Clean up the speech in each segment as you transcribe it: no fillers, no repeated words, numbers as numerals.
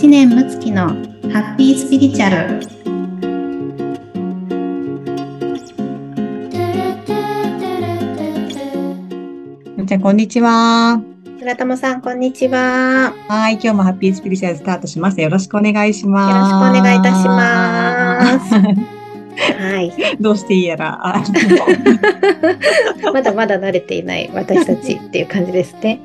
知念睦月のハッピースピリチュアル。じゃあこんにちは。倉友さんこんにちは。はい、今日もハッピースピリチュアルスタートします。よろしくお願いします。よろしくお願いいたしますはい、どうしていいやらまだまだ慣れていない私たちっていう感じですね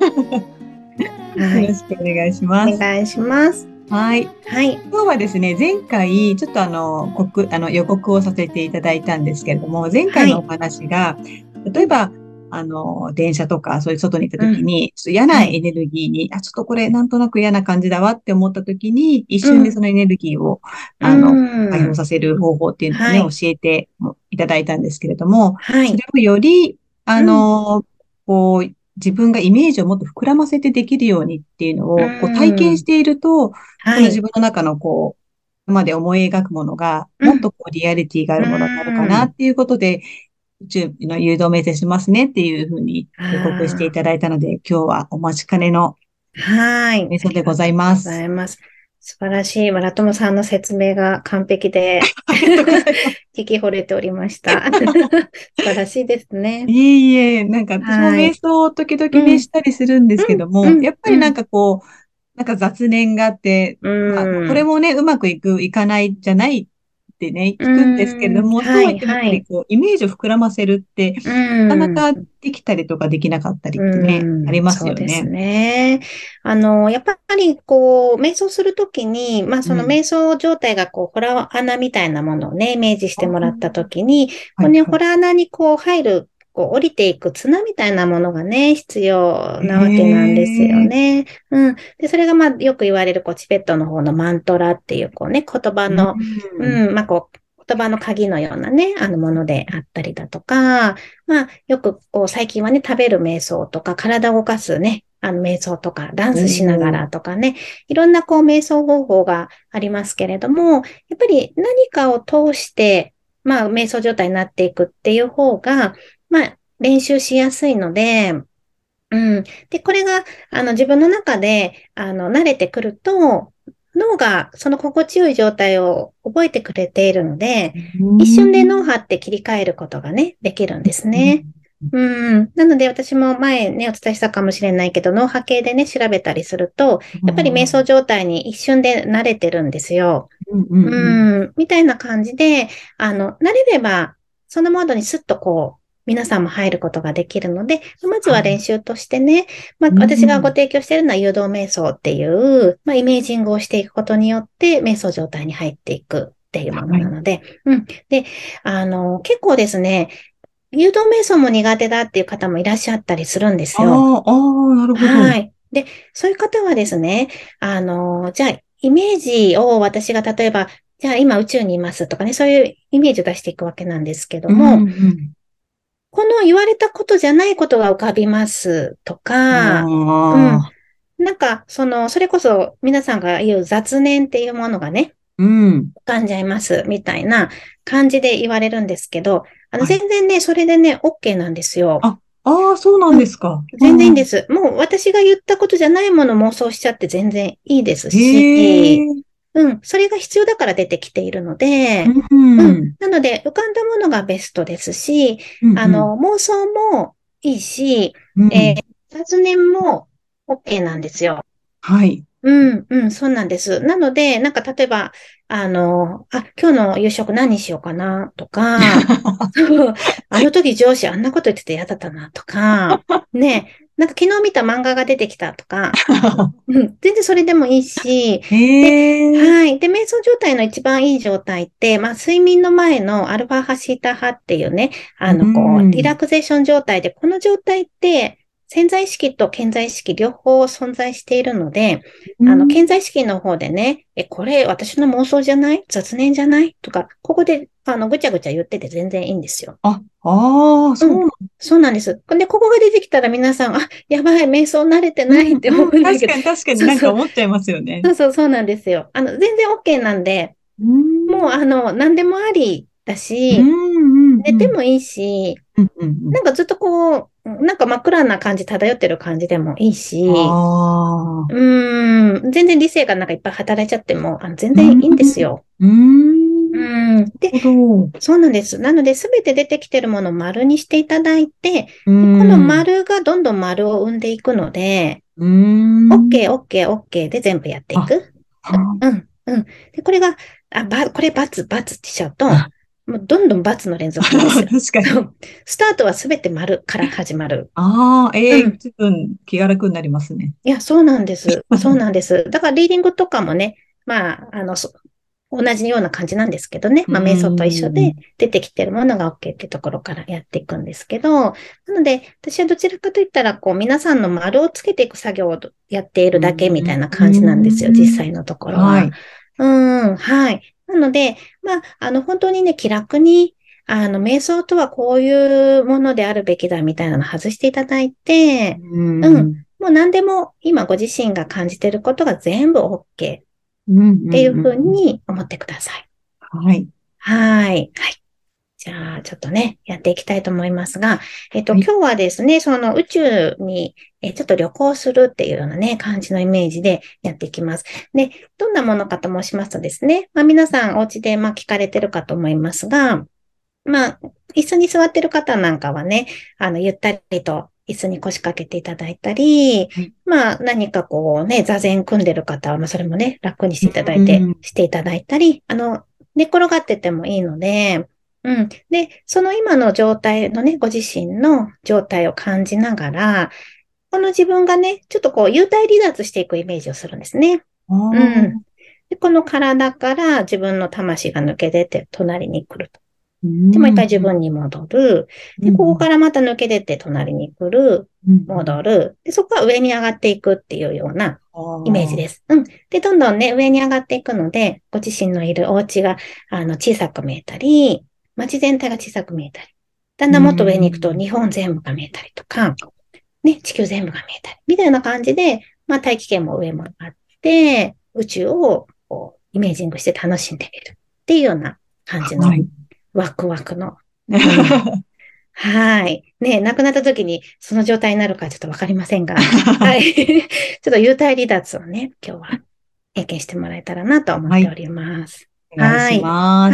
はい、よろしくお願いします。お願いします。はい。はい。今日はですね、前回ちょっと予告をさせていただいたんですけれども、前回のお話が、はい、例えば電車とかそういう外に行った時に、ちょっと嫌なエネルギーに、ちょっとこれなんとなく嫌な感じだわって思った時に、一瞬でそのエネルギーを、解放させる方法っていうのをね、はい、教えていただいたんですけれども、はい、それをより自分がイメージをもっと膨らませてできるようにっていうのを体験していると、はい、自分の中の今まで思い描くものが、もっとリアリティがあるものになるかなっていうことで、宇宙の誘導を目指しますねっていうふうに予告していただいたので、今日はお待ちかねの瞑想でございます。はい、ありがとうございます。素晴らしい。村友さんの説明が完璧で聞き惚れておりました素晴らしいですね。いえいえ、なんか私も瞑想を時々したりするんですけども、やっぱりなんかなんか雑念があって、これもね、うまくいかないじゃないってね、聞くんですけれども、そうやってやっぱりイメージを膨らませるって、なかなかできたりとかできなかったりってね、ありますよね。そうですね。やっぱり瞑想するときに、その瞑想状態がホラー穴みたいなものをね、イメージしてもらったときに、ホラー穴に入る、降りていく綱みたいなものがね、必要なわけなんですよね。で、それがよく言われる、チベットの方のマントラっていう、言葉の、言葉の鍵のようなね、ものであったりだとか、よく最近はね、食べる瞑想とか、体を動かすね、瞑想とか、ダンスしながらとかね、いろんな瞑想方法がありますけれども、やっぱり何かを通して、瞑想状態になっていくっていう方が、練習しやすいので、で、これが、自分の中で、慣れてくると、脳がその心地よい状態を覚えてくれているので、一瞬で脳波って切り替えることがね、できるんですね。なので、私も前ね、お伝えしたかもしれないけど、脳波系でね、調べたりすると、やっぱり瞑想状態に一瞬で慣れてるんですよ。みたいな感じで、慣れれば、そのモードにスッと皆さんも入ることができるので、まずは練習としてね、私がご提供しているのは誘導瞑想っていう、イメージングをしていくことによって、瞑想状態に入っていくっていうものなので、で、結構ですね、誘導瞑想も苦手だっていう方もいらっしゃったりするんですよ。なるほど。はい。で、そういう方はですね、じゃあ、イメージを私が例えば、じゃあ今宇宙にいますとかね、そういうイメージを出していくわけなんですけども、この言われたことじゃないことが浮かびますとか、なんか、それこそ皆さんが言う雑念っていうものがね、浮かんじゃいますみたいな感じで言われるんですけど、全然ね、それでね、OK なんですよ。そうなんですか。全然いいんです。もう私が言ったことじゃないものを妄想しちゃって全然いいですし、それが必要だから出てきているので、なので、浮かんだものがベストですし、妄想もいいし、雑念も OK なんですよ。はい。そうなんです。なので、なんか例えば、今日の夕食何にしようかなとか、あの時上司あんなこと言ってて嫌だったなとか、ね、なんか昨日見た漫画が出てきたとか、全然それでもいいし、で、瞑想状態の一番いい状態って、睡眠の前のアルファ派、シータ派っていうね、リラクゼーション状態で、この状態って、潜在意識と顕在意識両方存在しているので、顕在意識の方でね、これ私の妄想じゃない？雑念じゃない？とか、ここで、ぐちゃぐちゃ言ってて全然いいんですよ。そうなんです。で、ここが出てきたら皆さん、やばい、瞑想慣れてないって思うんだけど。確かになんか思っちゃいますよね。そうなんですよ。全然 OK なんで、もう何でもありだし、寝てもいいし、なんかずっとなんか真っ暗な感じ漂ってる感じでもいいし、か？全然理性がなんかいっぱい働いちゃっても、全然いいんですよ。で、そうなんです。なので、すべて出てきてるものを丸にしていただいて、この丸がどんどん丸を生んでいくので、OK、OK、OK で全部やっていく。で、これが、これ×、×ってしちゃうと、もうどんどん×の連続なんですよ。確かに。スタートはすべて丸から始まる。ずいぶん気が楽になりますね。いや、そうなんです。そうなんです。だからリーディングとかもね、同じような感じなんですけどね。瞑想と一緒で出てきてるものが OK ってところからやっていくんですけど、なので私はどちらかといったら皆さんの丸をつけていく作業をやっているだけみたいな感じなんですよ、実際のところは。なので、本当にね、気楽に、瞑想とはこういうものであるべきだみたいなのを外していただいて、もう何でも今ご自身が感じていることが全部 OK。っていうふうに思ってください。じゃあ、ちょっとね、やっていきたいと思いますが、今日はですね、その宇宙に、ちょっと旅行するっていうようなね、感じのイメージでやっていきます。で、どんなものかと申しますとですね、皆さんお家で、聞かれてるかと思いますが、椅子に座ってる方なんかはね、ゆったりと、椅子に腰掛けていただいたり、何か座禅組んでる方は、それもね、楽にしていただいて、していただいたり、寝転がっててもいいので、で、その今の状態のね、ご自身の状態を感じながら、この自分がね、ちょっと幽体離脱していくイメージをするんですね。で、この体から自分の魂が抜け出て、隣に来ると。で、もう一回自分に戻る。で、ここからまた抜け出て隣に来る、戻る。で、そこは上に上がっていくっていうようなイメージです。で、どんどんね、上に上がっていくので、ご自身のいるお家が、小さく見えたり、街全体が小さく見えたり、だんだんもっと上に行くと日本全部が見えたりとか、ね、地球全部が見えたり、みたいな感じで、大気圏も上もあって、宇宙をイメージングして楽しんでみるっていうような感じの、ワクワクの。ね、亡くなった時にその状態になるかちょっとわかりませんが、ちょっと幽体離脱をね、今日は経験してもらえたらなと思っております。で、環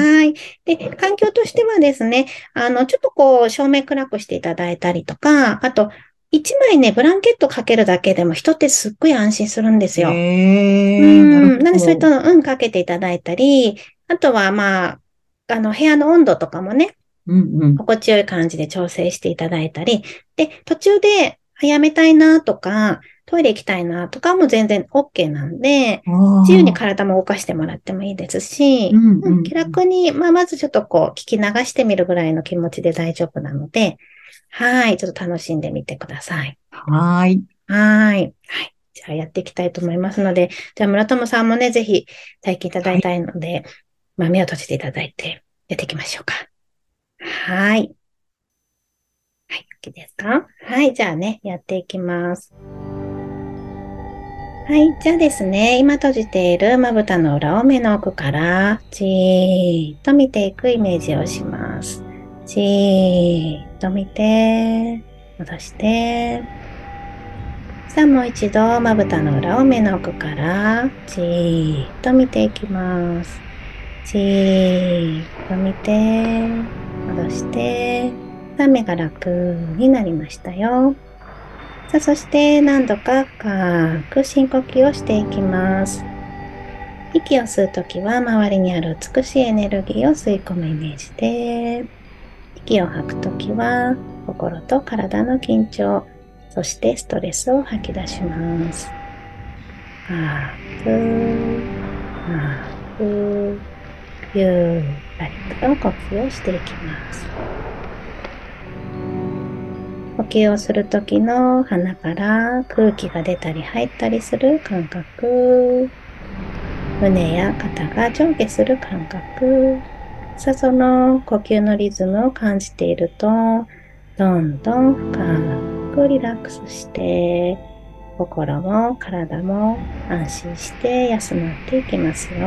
境としてはですね、ちょっと照明暗くしていただいたりとか、あと、一枚ね、ブランケットかけるだけでも人ってすっごい安心するんですよ。なので、そういったの、かけていただいたり、あとは部屋の温度とかもね、心地よい感じで調整していただいたり、で、途中でやめたいなとか、トイレ行きたいなとかも全然 OK なんで、自由に体も動かしてもらってもいいですし、気楽に、まずちょっと聞き流してみるぐらいの気持ちで大丈夫なので、ちょっと楽しんでみてください。じゃあやっていきたいと思いますので、じゃあ村友さんもね、ぜひ体験いただいたいので、目を閉じていただいて、やっていきましょうか。OK ですか？じゃあね、やっていきます。じゃあですね、今閉じているまぶたの裏を目の奥から、じーっと見ていくイメージをします。じーっと見て、戻して。さあ、もう一度、まぶたの裏を目の奥から、じーっと見ていきます。じーっと見て、戻して、さあ目が楽になりましたよ。さあ、そして何度か深く深呼吸をしていきます。息を吸うときは周りにある美しいエネルギーを吸い込むイメージで、息を吐くときは心と体の緊張、そしてストレスを吐き出します。吐く。ゆったりと呼吸をしていきます。呼吸をするときの鼻から空気が出たり入ったりする感覚、胸や肩が上下する感覚、さあその呼吸のリズムを感じていると、どんどん深くリラックスして、心も体も安心して休まっていきますよ。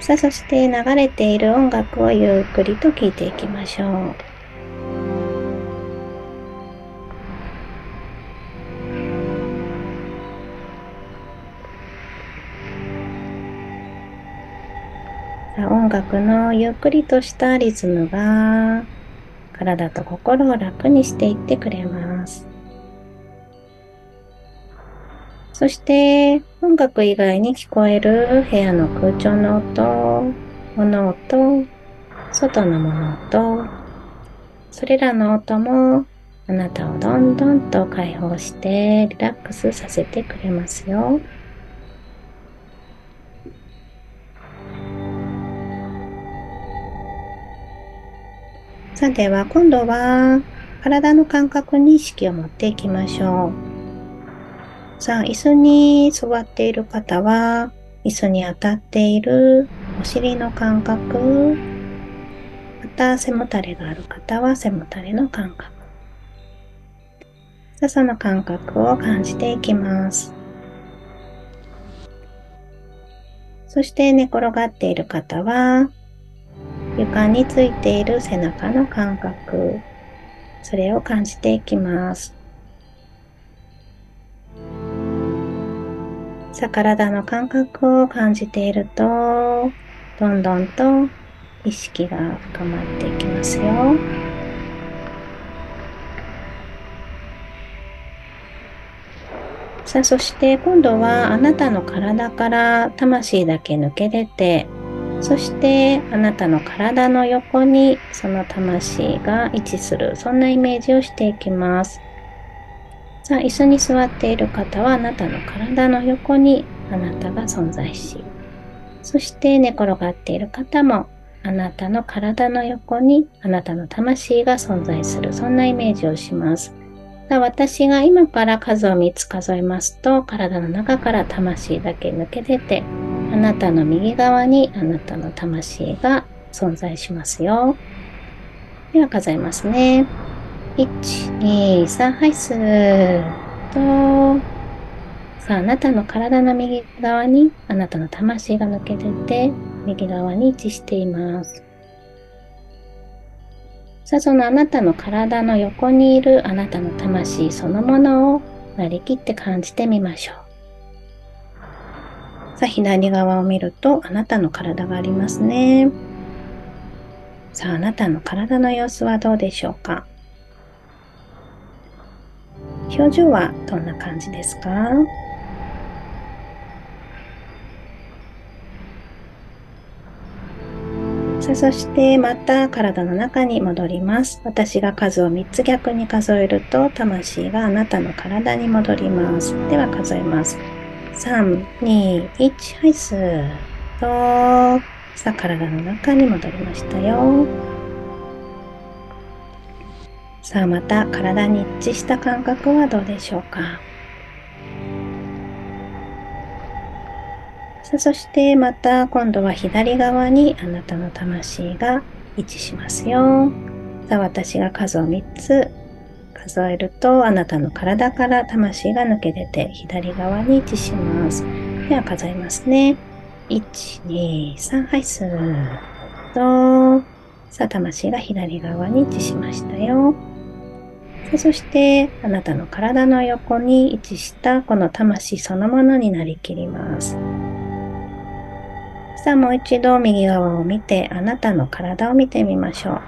さあ、そして流れている音楽をゆっくりと聴いていきましょう。から音楽のゆっくりとしたリズムが体と心を楽にしていってくれます。そして音楽以外に聞こえる部屋の空調の音、物音、外の物音、それらの音もあなたをどんどんと解放してリラックスさせてくれますよ。さては今度は体の感覚に意識を持っていきましょう。さあ、椅子に座っている方は椅子に当たっているお尻の感覚、また背もたれがある方は背もたれの感覚、その感覚を感じていきます。そして寝転がっている方は床についている背中の感覚、それを感じていきます。さあ、体の感覚を感じているとどんどんと意識が深まっていきますよ。さあ、そして今度はあなたの体から魂だけ抜け出て、そしてあなたの体の横にその魂が位置する、そんなイメージをしていきます。さあ、椅子に座っている方はあなたの体の横にあなたが存在し、そして寝転がっている方もあなたの体の横にあなたの魂が存在する、そんなイメージをします。私が今から数を3つ数えますと、体の中から魂だけ抜け出て、あなたの右側にあなたの魂が存在しますよ。では数えますね。1、2、3、はい、スーッと。さあ、あなたの体の右側にあなたの魂が抜け出て、右側に位置しています。さあ、そのあなたの体の横にいるあなたの魂そのものをなりきって感じてみましょう。さあ、左側を見るとあなたの体がありますね。さあ、あなたの体の様子はどうでしょうか。表情はどんな感じですか。さあ、そしてまた体の中に戻ります。私が数を3つ逆に数えると、魂があなたの体に戻ります。では数えます。3、2、1、はい、スーッと。さあ、体の中に戻りましたよ。さあ、また体に一致した感覚はどうでしょうか。さあ、そしてまた今度は左側にあなたの魂が位置しますよ。さあ、私が数を3つ数えると、あなたの体から魂が抜け出て左側に位置します。では数えますね。 1,2,3 はい、スーッと。さあ、魂が左側に位置しましたよ。そしてあなたの体の横に位置したこの魂そのものになりきります。さあ、もう一度右側を見て、あなたの体を見てみましょ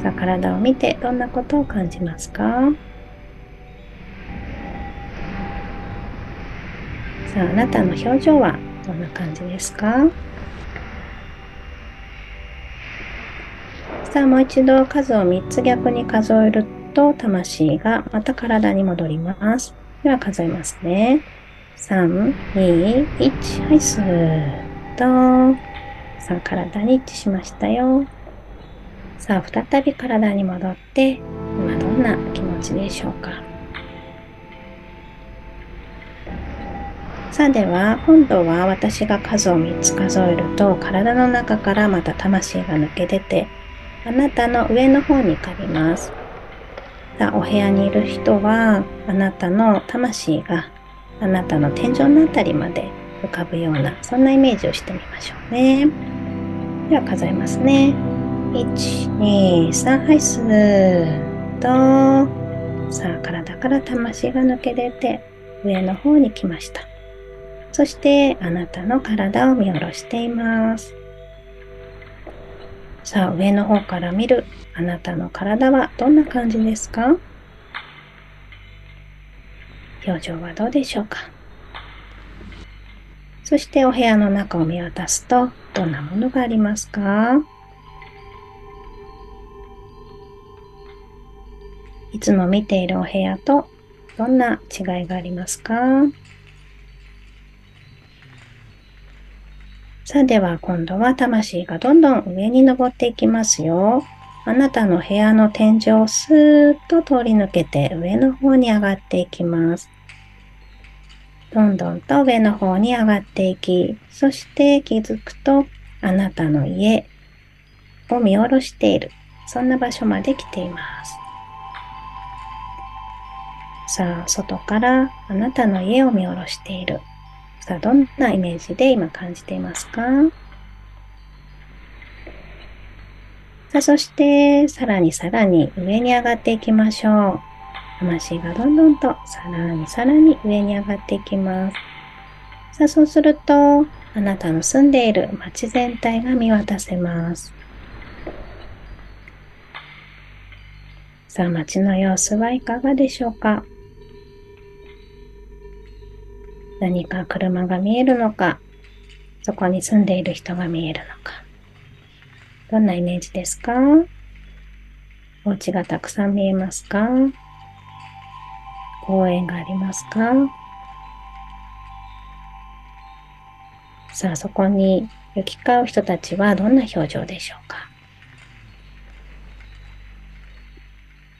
う。さあ、体を見てどんなことを感じますか。さあ、あなたの表情はどんな感じですか。さあ、もう一度数を3つ逆に数えると、魂がまた体に戻ります。では数えますね。3、2、1、はい、スーッと。さあ、体に一致しましたよ。さあ、再び体に戻って、今どんな気持ちでしょうか。さあ、では今度は私が数を3つ数えると、体の中からまた魂が抜け出て、あなたの上の方に浮かびます。さあ、お部屋にいる人は、あなたの魂があなたの天井のあたりまで浮かぶような、そんなイメージをしてみましょうね。では数えますね。1、2、3、はい、スーッと。さあ、体から魂が抜け出て上の方に来ました。そしてあなたの体を見下ろしています。さあ、上の方から見るあなたの体はどんな感じですか？表情はどうでしょうか？そしてお部屋の中を見渡すとどんなものがありますか？いつも見ているお部屋とどんな違いがありますか？さあ、では今度は魂がどんどん上に登っていきますよ。あなたの部屋の天井をスーッと通り抜けて上の方に上がっていきます。どんどんと上の方に上がっていき、そして気づくとあなたの家を見下ろしている。そんな場所まで来ています。さあ、外からあなたの家を見下ろしている。さあ、どんなイメージで今感じていますか？さあ、そしてさらに上に上がっていきましょう。魂がどんどんとさらに上に上がっていきます。さあ、そうするとあなたの住んでいる街全体が見渡せます。さあ、街の様子はいかがでしょうか？何か車が見えるのか、そこに住んでいる人が見えるのか、どんなイメージですか？お家がたくさん見えますか？公園がありますか？さあ、そこに行き交う人たちはどんな表情でしょうか？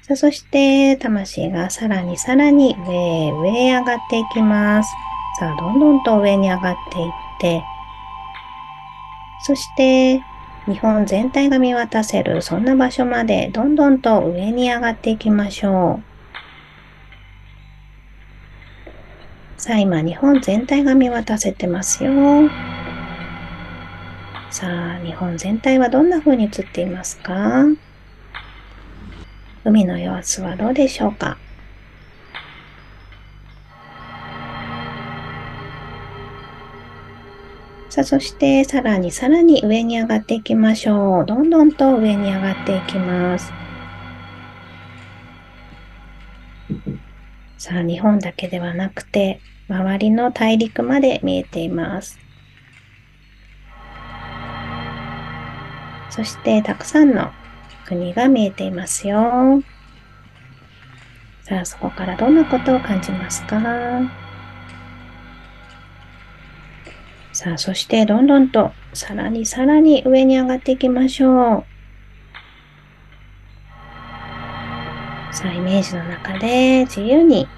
さあ、そして魂がさらに上へ上がっていきます。さあ、どんどんと上に上がっていって、そして日本全体が見渡せる、そんな場所までどんどんと上に上がっていきましょう。さあ、今日本全体が見渡せてますよ。さあ、日本全体はどんな風に映っていますか？海の様子はどうでしょうか？さあ、そしてさらに上に上がっていきましょう。どんどんと上に上がっていきます。さあ、日本だけではなくて、周りの大陸まで見えています。そして、たくさんの国が見えていますよ。さあ、そこからどんなことを感じますか？さあ、そしてどんどんとさらに上に上がっていきましょう。さあ、イメージの中で自由に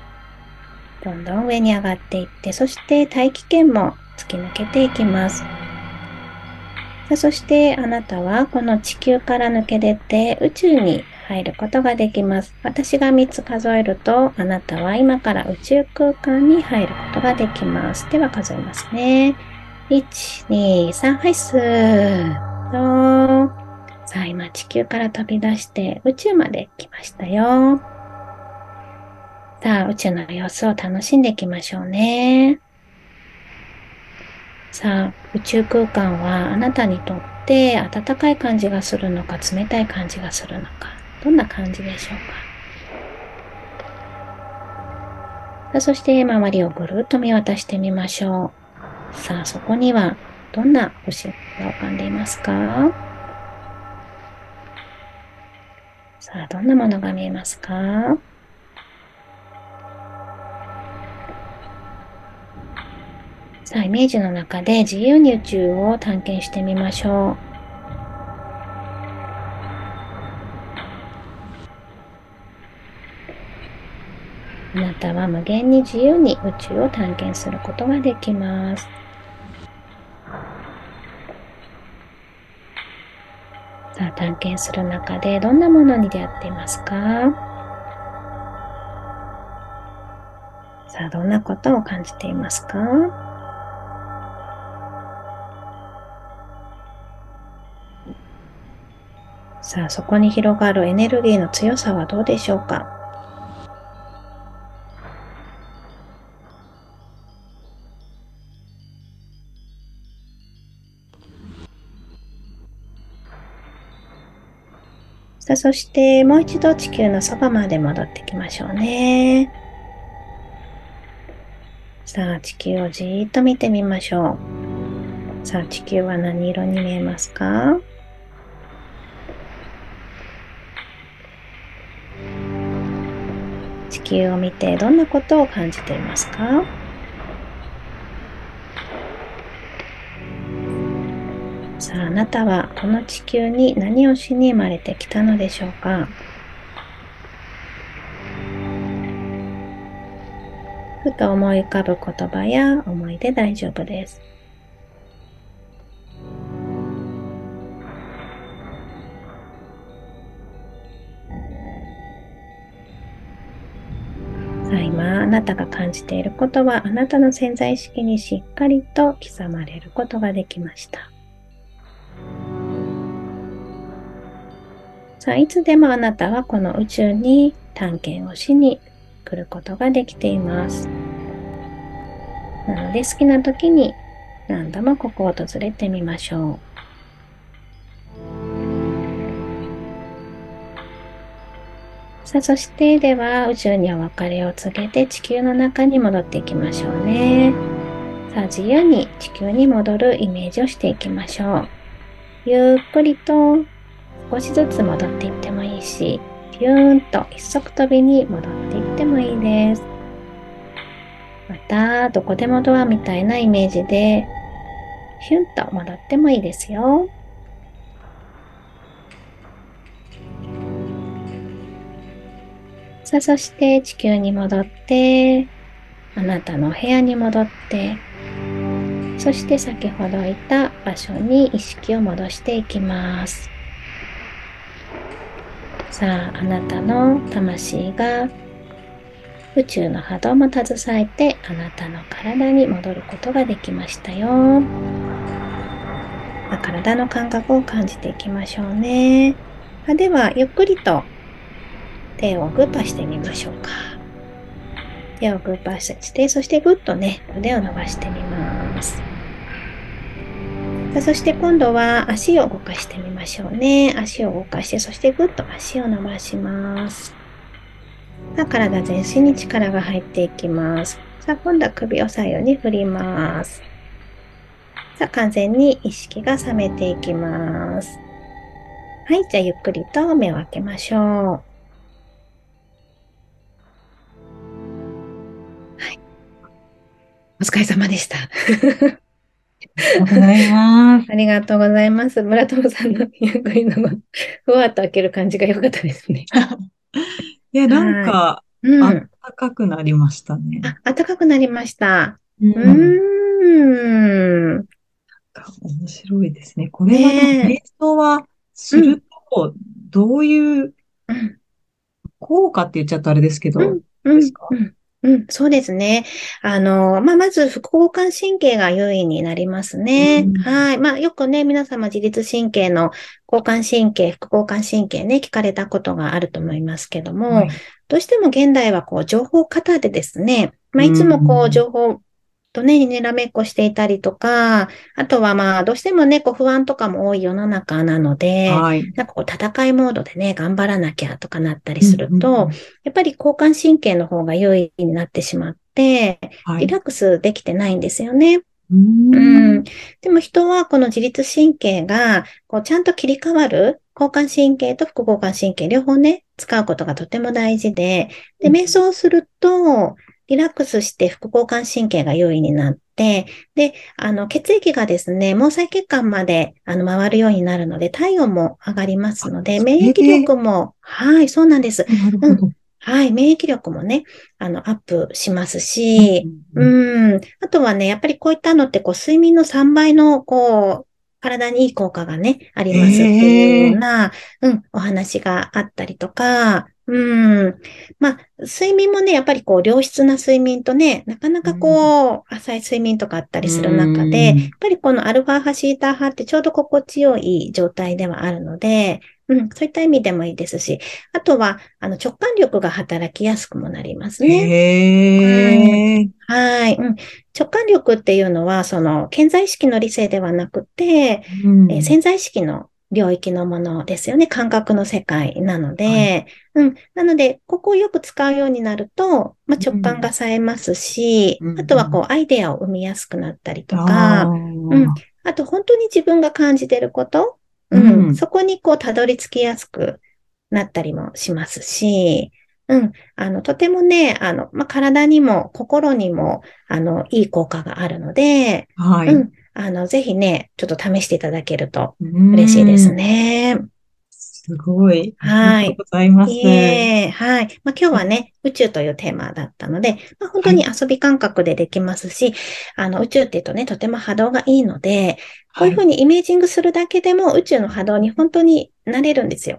どんどん上に上がっていって、そして大気圏も突き抜けていきます。さあ、そしてあなたはこの地球から抜け出て宇宙に入ることができます。私が3つ数えるとあなたは今から宇宙空間に入ることができます。では数えますね。1、2、3、はい、スーッと。さあ、今地球から飛び出して宇宙まで来ましたよ。さあ、宇宙の様子を楽しんでいきましょうね。さあ、宇宙空間はあなたにとって暖かい感じがするのか、冷たい感じがするのか、どんな感じでしょうか？さあ、そして周りをぐるっと見渡してみましょう。さあ、そこにはどんな星が浮かんでいますか？さあ、どんなものが見えますか？さあ、イメージの中で自由に宇宙を探検してみましょう。あなたは無限に自由に宇宙を探検することができます。さあ、探検する中でどんなものに出会っていますか？さあ、どんなことを感じていますか？さあ、そこに広がるエネルギーの強さはどうでしょうか？さあ、そしてもう一度地球のそばまで戻ってきましょうね。さあ、地球をじーっと見てみましょう。さあ、地球は何色に見えますか？地球を見てどんなことを感じていますか？さあ、あなたはこの地球に何をしに生まれてきたのでしょうか？ふと思い浮かぶ言葉や思いで大丈夫です。今あなたが感じていることはあなたの潜在意識にしっかりと刻まれることができました。さあ、いつでもあなたはこの宇宙に探検をしに来ることができています。なので好きな時に何度もここを訪れてみましょう。さあ、そしてでは宇宙にお別れを告げて地球の中に戻っていきましょうね。さあ、自由に地球に戻るイメージをしていきましょう。ゆっくりと少しずつ戻っていってもいいし、ビューンと一足飛びに戻っていってもいいです。またどこでもドアみたいなイメージでヒュンと戻ってもいいですよ。さあ、そして地球に戻って、あなたの部屋に戻って、そして先ほどいた場所に意識を戻していきます。さあ、あなたの魂が宇宙の波動も携えて、あなたの体に戻ることができましたよ。体の感覚を感じていきましょうね。では、ゆっくりと手をグーパーしてみましょうか。手をグーパーして、そしてグッとね、腕を伸ばしてみます。そして今度は足を動かしてみましょうね。足を動かして、そしてグッと足を伸ばします。さあ、体全身に力が入っていきます。さあ、今度は首を左右に振ります。さあ、完全に意識が覚めていきます。はい、じゃあゆっくりと目を開けましょう。お疲れ様でした。ありがとうございます。村友さんのゆっくりのふわっと開ける感じが良かったですね。いや、なんか、暖かくなりましたね。暖かくなりました。なんか面白いですね。これは、瞑想はすると、どういう効果って言っちゃったあれですけど、ですか？うん、そうですね。まず、副交感神経が優位になりますね。はい。よくね、皆様自律神経の交感神経、副交感神経ね、聞かれたことがあると思いますけども、どうしても現代はこう、情報過多でですね、いつもこう、情報とね、にらめっこしていたりとか、あとはどうしてもね、こう、不安とかも多い世の中なので、なんかこう、戦いモードでね、頑張らなきゃとかなったりすると、やっぱり交感神経の方が優位になってしまって、リラックスできてないんですよね。でも人はこの自律神経が、こう、ちゃんと切り替わる、交感神経と副交感神経両方ね、使うことがとても大事で、で、瞑想すると、リラックスして副交感神経が優位になって、で、血液がですね、毛細血管まで回るようになるので、体温も上がりますので、免疫力も、はい、そうなんです。はい、免疫力もね、アップしますし、あとはね、やっぱりこういったのって、こう、睡眠の3倍の、こう、体にいい効果がね、ありますっていうような、お話があったりとか、睡眠もね、やっぱりこう、良質な睡眠とね、なかなかこう、浅い睡眠とかあったりする中で、やっぱりこのアルファ派、シータ派ってちょうど心地よい状態ではあるので、そういった意味でもいいですし、あとは、直感力が働きやすくもなりますね。はい。直感力っていうのは、その、顕在意識の理性ではなくて、潜在意識の領域のものですよね。感覚の世界なので、はい、うん。なので、ここをよく使うようになると、まあ、直感が冴えますし、うん、あとはこう、アイデアを生みやすくなったりとか、うん。あと、本当に自分が感じてること、うん。うん、そこにこう、たどり着きやすくなったりもしますし、うん。とてもね、まあ、体にも心にも、いい効果があるので、はい。うん。ぜひね、ちょっと試していただけると嬉しいですね。すごい。はい。ありがとうございます。はい。まあ、今日はね、宇宙というテーマだったので、まあ、本当に遊び感覚でできますし、はい、宇宙って言うとね、とても波動がいいので、こういうふうにイメージングするだけでも宇宙の波動に本当になれるんですよ。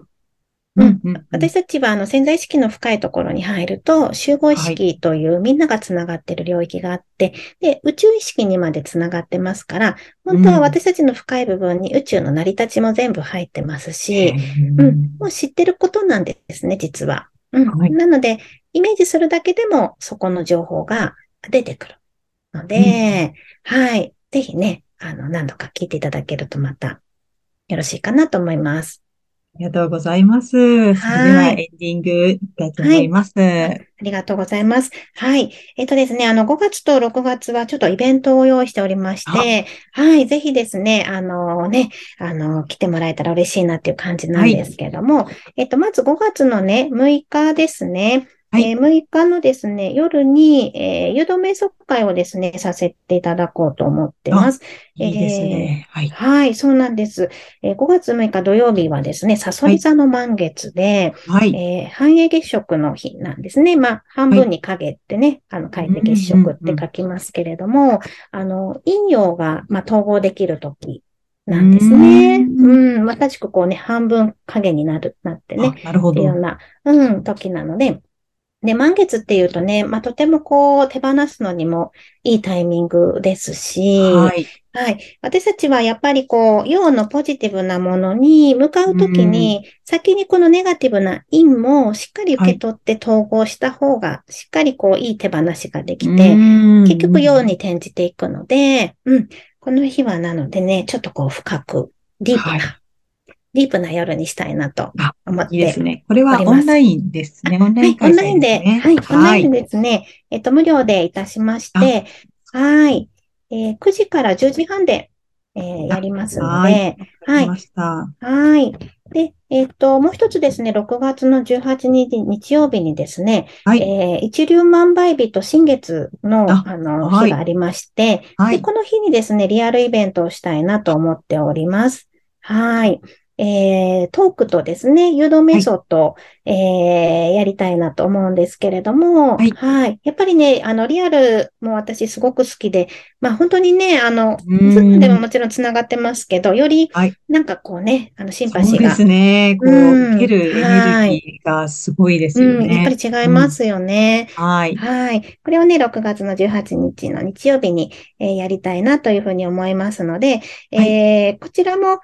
うんうん、私たちは潜在意識の深いところに入ると集合意識というみんながつながっている領域があって、はい、で宇宙意識にまでつながってますから本当は私たちの深い部分に宇宙の成り立ちも全部入ってますし、うん、もう知ってることなんですね実は、うんはい、なのでイメージするだけでもそこの情報が出てくるので、うん、はいぜひね何度か聞いていただけるとまたよろしいかなと思います。ありがとうございます。それではエンディングいきたいと思います、はいはい。ありがとうございます。はい。ですね、5月と6月はちょっとイベントを用意しておりまして、はい、ぜひですね、来てもらえたら嬉しいなっていう感じなんですけれども、はい、まず5月のね、6日ですね。はい6日のですね、夜に、誘導瞑想会をですね、させていただこうと思ってます。いいですね。はい。はい、そうなんです。5月6日土曜日はですね、蠍座の満月で、はい半影月食の日なんですね。まあ、半分に影ってね、はい、書いて月食って書きますけれども、うんうんうん、陰陽が、まあ、統合できるとき。なんですね。うん。まさしくこうね、半分影になってね。なるほど。っていうような、うん、時なので、で、満月っていうとね、まあ、とてもこう、手放すのにもいいタイミングですし、はい。はい。私たちはやっぱりこう、陽のポジティブなものに向かうときに、先にこのネガティブな陰もしっかり受け取って統合した方が、しっかりこう、いい手放しができて、結局陽に転じていくので、うん。この日はなのでね、ちょっとこう、深く、ディープな夜にしたいなと思っております。いいですね。これはオンラインですね。オンライン開催ですね。はい、オンラインでですね。無料でいたしまして、はい、9時から10時半で、やりますので、はい。はい。で、もう一つですね、6月の18日日曜日にですね、はい、一粒万倍日と新月の、日がありまして、はい、で、この日にですね、リアルイベントをしたいなと思っております。はい。トークとですね、誘導瞑想と、やりたいなと思うんですけれども、はい。はい、やっぱりね、リアルも私すごく好きで、まあ本当にね、ズームでももちろんつながってますけど、より、なんかこうね、シンパシーが。そうですね。こう、受けるエネルギーがすごいですよね。うん、やっぱり違いますよね。うん、はい。はい。これをね、6月の18日の日曜日に、やりたいなというふうに思いますので、はい、こちらも、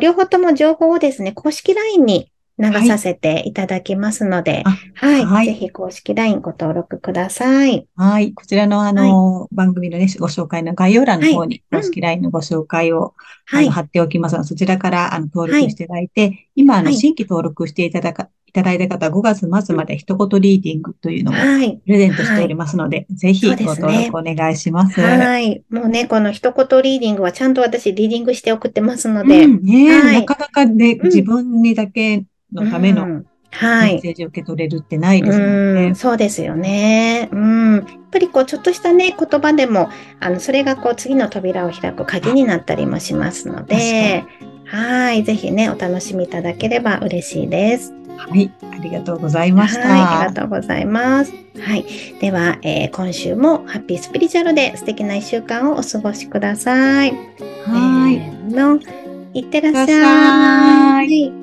両方とも情報をですね、公式 LINE に流させていただきますので、はい。はい、ぜひ公式 LINE ご登録ください。はい。こちらのはい、番組のね、ご紹介の概要欄の方に、公式 LINE のご紹介を、はい、貼っておきますので、そちらから登録していただいて、はい、今、新規登録していただいた方は5月末まで一言リーディングというのをプレゼントしておりますので、はい、ぜひご登録お願いします。はい。もうね、この一言リーディングはちゃんと私リーディングして送ってますので。うん、ね、はい、なかなかね、自分にだけのためのメッセージを受け取れるってないですもんね。うん、そうですよね。うん。やっぱりこう、ちょっとしたね、言葉でも、それがこう、次の扉を開く鍵になったりもしますので、はい。ぜひね、お楽しみいただければ嬉しいです。はい、ありがとうございました。はい、ありがとうございます。はい、では、今週もハッピースピリチュアルで素敵な一週間をお過ごしください。はい、いってらっしゃい。